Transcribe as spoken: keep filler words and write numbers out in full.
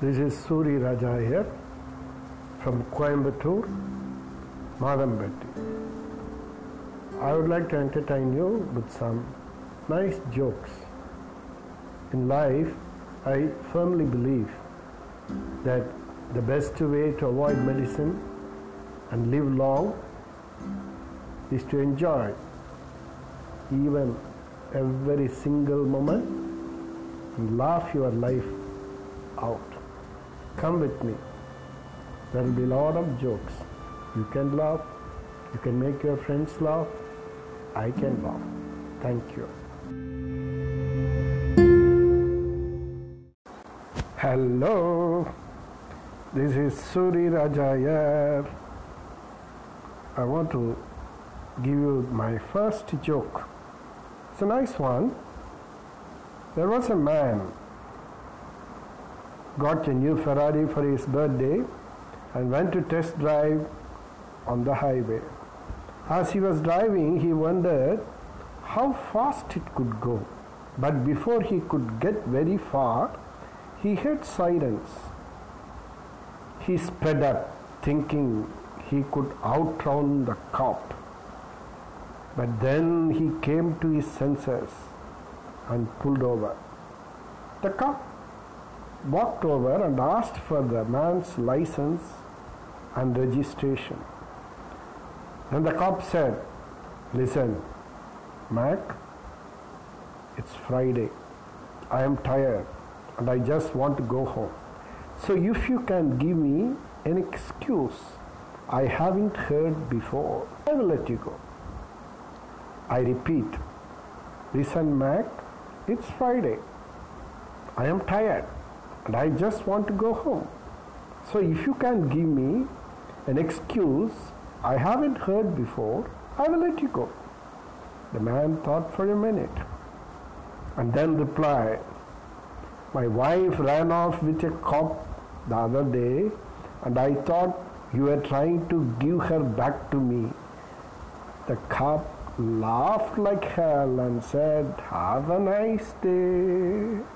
This is Suri Raja here from Coimbatore, Madhambati. I would like to entertain you with some nice jokes. In life, I firmly believe that the best way to avoid medicine and live long is to enjoy even every single moment and laugh your life out. Come with me. There will be a lot of jokes. You can laugh. You can make your friends laugh. I can laugh. Thank you. Hello. This is Suri Raja. I want to give you my first joke. It's a nice one. There was a man got a new Ferrari for his birthday and went to test drive on the highway. As he was driving, he wondered how fast it could go. But before he could get very far, he heard sirens. He sped up, thinking he could outrun the cop. But then he came to his senses and pulled over. The cop walked over and asked for the man's license and registration. Then the cop said, "Listen, Mac, it's Friday. I am tired and I just want to go home. So if you can give me an excuse I haven't heard before, I will let you go. I repeat, listen, Mac, it's Friday. I am tired. And I just want to go home. So if you can give me an excuse I haven't heard before, I will let you go." The man thought for a minute and then replied, "My wife ran off with a cop the other day and I thought you were trying to give her back to me." The cop laughed like hell and said, "Have a nice day."